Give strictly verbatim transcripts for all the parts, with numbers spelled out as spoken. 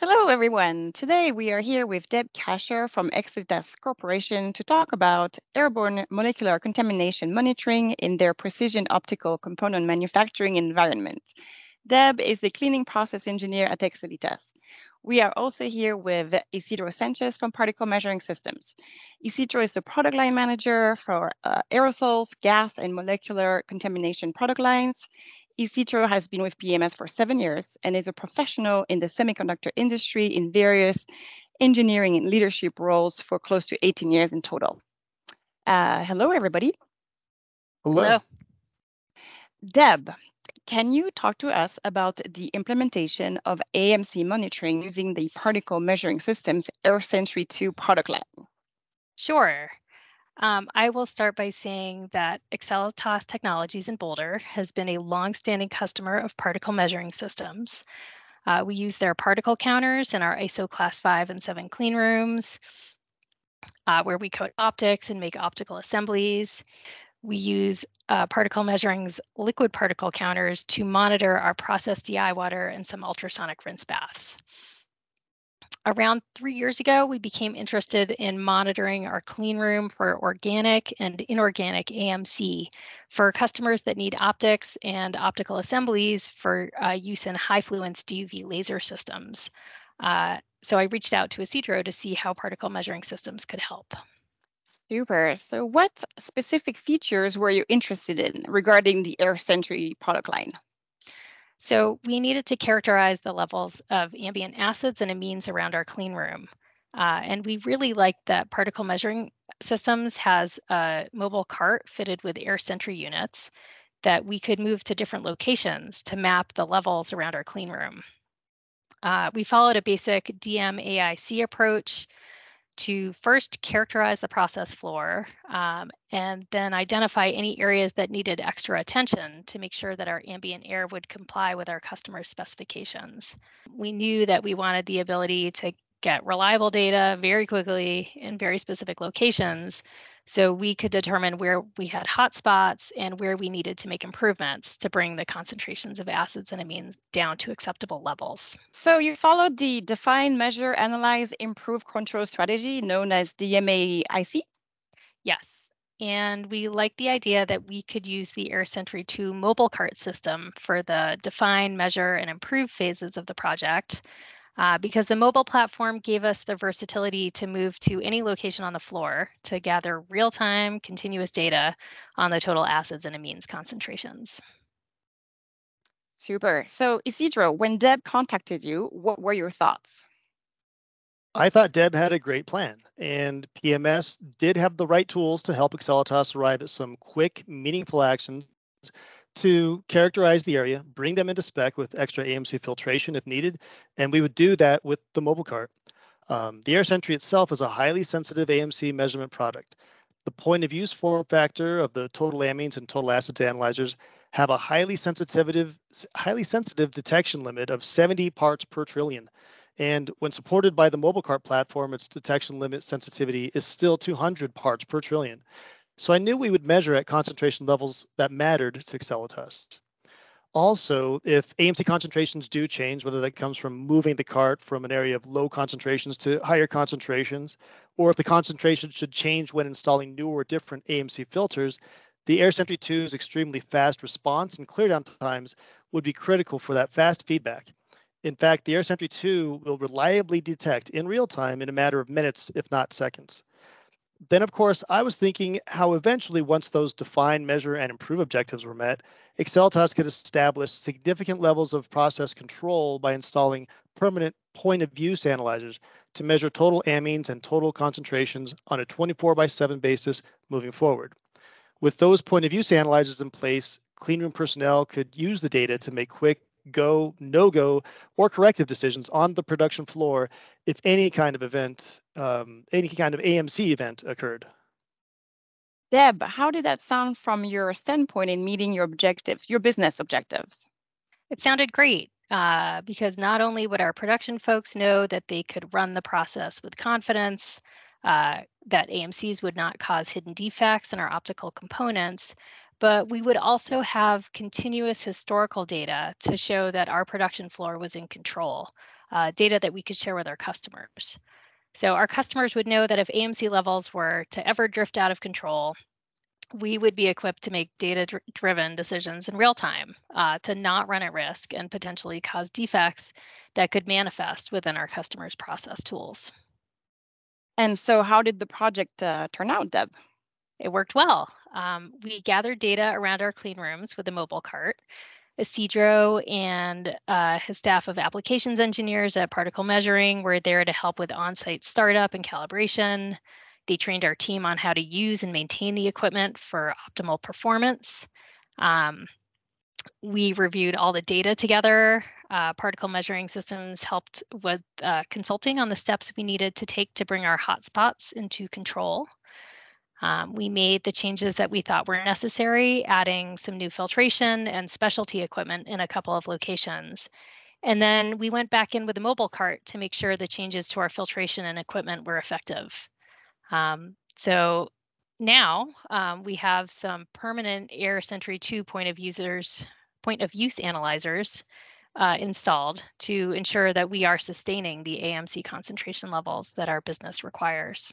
Hello, everyone. Today we are here with Deb Casher from Excelitas Corporation to talk about airborne molecular contamination monitoring in their precision optical component manufacturing environment. Deb is the cleaning process engineer at Excelitas. We are also here with Isidro Sanchez from Particle Measuring Systems. Isidro is the product line manager for uh, aerosols, gas, and molecular contamination product lines. Isidro has been with P M S for seven years and is a professional in the semiconductor industry in various engineering and leadership roles for close to eighteen years in total. Uh, hello, everybody. Hello. Hello. Deb, can you talk to us about the implementation of A M C monitoring using the Particle Measuring Systems AirSentry two product line? Sure. Um, I will start by saying that Excelitas Technologies in Boulder has been a long-standing customer of Particle Measuring Systems. Uh, we use their particle counters in our I S O Class five and seven clean rooms, uh, where we coat optics and make optical assemblies. We use uh, Particle Measuring's liquid particle counters to monitor our processed D I water and some ultrasonic rinse baths. Around three years ago, we became interested in monitoring our clean room for organic and inorganic A M C for customers that need optics and optical assemblies for uh, use in high-fluence D U V laser systems. Uh, so I reached out to Isidro to see how particle measuring systems could help. Super. So what specific features were you interested in regarding the AirSentry product line? So we needed to characterize the levels of ambient acids and amines around our clean room. Uh, and we really liked that Particle Measuring Systems has a mobile cart fitted with AirSentry units that we could move to different locations to map the levels around our clean room. Uh, we followed a basic D M A I C approach to first characterize the process floor um, and then identify any areas that needed extra attention to make sure that our ambient air would comply with our customer specifications. We knew that we wanted the ability to get reliable data very quickly in very specific locations, so we could determine where we had hot spots and where we needed to make improvements to bring the concentrations of acids and amines down to acceptable levels. So you followed the define, measure, analyze, improve, control strategy known as D M A I C? Yes, and we liked the idea that we could use the AirSentry two mobile cart system for the define, measure, and improve phases of the project. Uh, because the mobile platform gave us the versatility to move to any location on the floor to gather real-time, continuous data on the total acids and amines concentrations. Super. So Isidro, when Deb contacted you, what were your thoughts? I thought Deb had a great plan, and P M S did have the right tools to help Excelitas arrive at some quick, meaningful actions to characterize the area, bring them into spec with extra A M C filtration if needed, and we would do that with the mobile cart. Um, the AirSentry itself is a highly sensitive A M C measurement product. The point of use form factor of the total amines and total acids analyzers have a highly sensitive, highly sensitive detection limit of seventy parts per trillion. And when supported by the mobile cart platform, its detection limit sensitivity is still two hundred parts per trillion. So I knew we would measure at concentration levels that mattered to Excelitas. Also, if A M C concentrations do change, whether that comes from moving the cart from an area of low concentrations to higher concentrations, or if the concentration should change when installing new or different A M C filters, the AirSentry two's extremely fast response and clear down times would be critical for that fast feedback. In fact, the AirSentry two will reliably detect in real time in a matter of minutes, if not seconds. Then, of course, I was thinking how eventually, once those define, measure, and improve objectives were met, Excelitas could establish significant levels of process control by installing permanent point-of-use analyzers to measure total amines and total concentrations on a twenty-four by seven basis moving forward. With those point-of-use analyzers in place, cleanroom personnel could use the data to make quick go, no-go, or corrective decisions on the production floor if any kind of event, um, any kind of A M C event occurred. Deb, how did that sound from your standpoint in meeting your objectives, your business objectives? It sounded great uh, because not only would our production folks know that they could run the process with confidence, uh, that A M Cs would not cause hidden defects in our optical components, but we would also have continuous historical data to show that our production floor was in control, uh, data that we could share with our customers. So our customers would know that if A M C levels were to ever drift out of control, we would be equipped to make data-driven decisions in real time uh, to not run at risk and potentially cause defects that could manifest within our customers' process tools. And so how did the project uh, turn out, Deb? It worked well. Um, we gathered data around our clean rooms with a mobile cart. Isidro and uh, his staff of applications engineers at Particle Measuring were there to help with on-site startup and calibration. They trained our team on how to use and maintain the equipment for optimal performance. Um, we reviewed all the data together. Uh, Particle Measuring Systems helped with uh, consulting on the steps we needed to take to bring our hotspots into control. Um, we made the changes that we thought were necessary, adding some new filtration and specialty equipment in a couple of locations. And then we went back in with a mobile cart to make sure the changes to our filtration and equipment were effective. Um, so now um, we have some permanent AirSentry two point of users, point of use analyzers uh, installed to ensure that we are sustaining the A M C concentration levels that our business requires.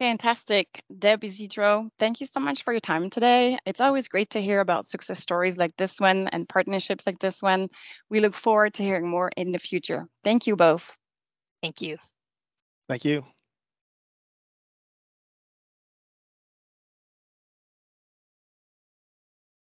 Fantastic. Deb, Isidro, thank you so much for your time today. It's always great to hear about success stories like this one and partnerships like this one. We look forward to hearing more in the future. Thank you both. Thank you. Thank you.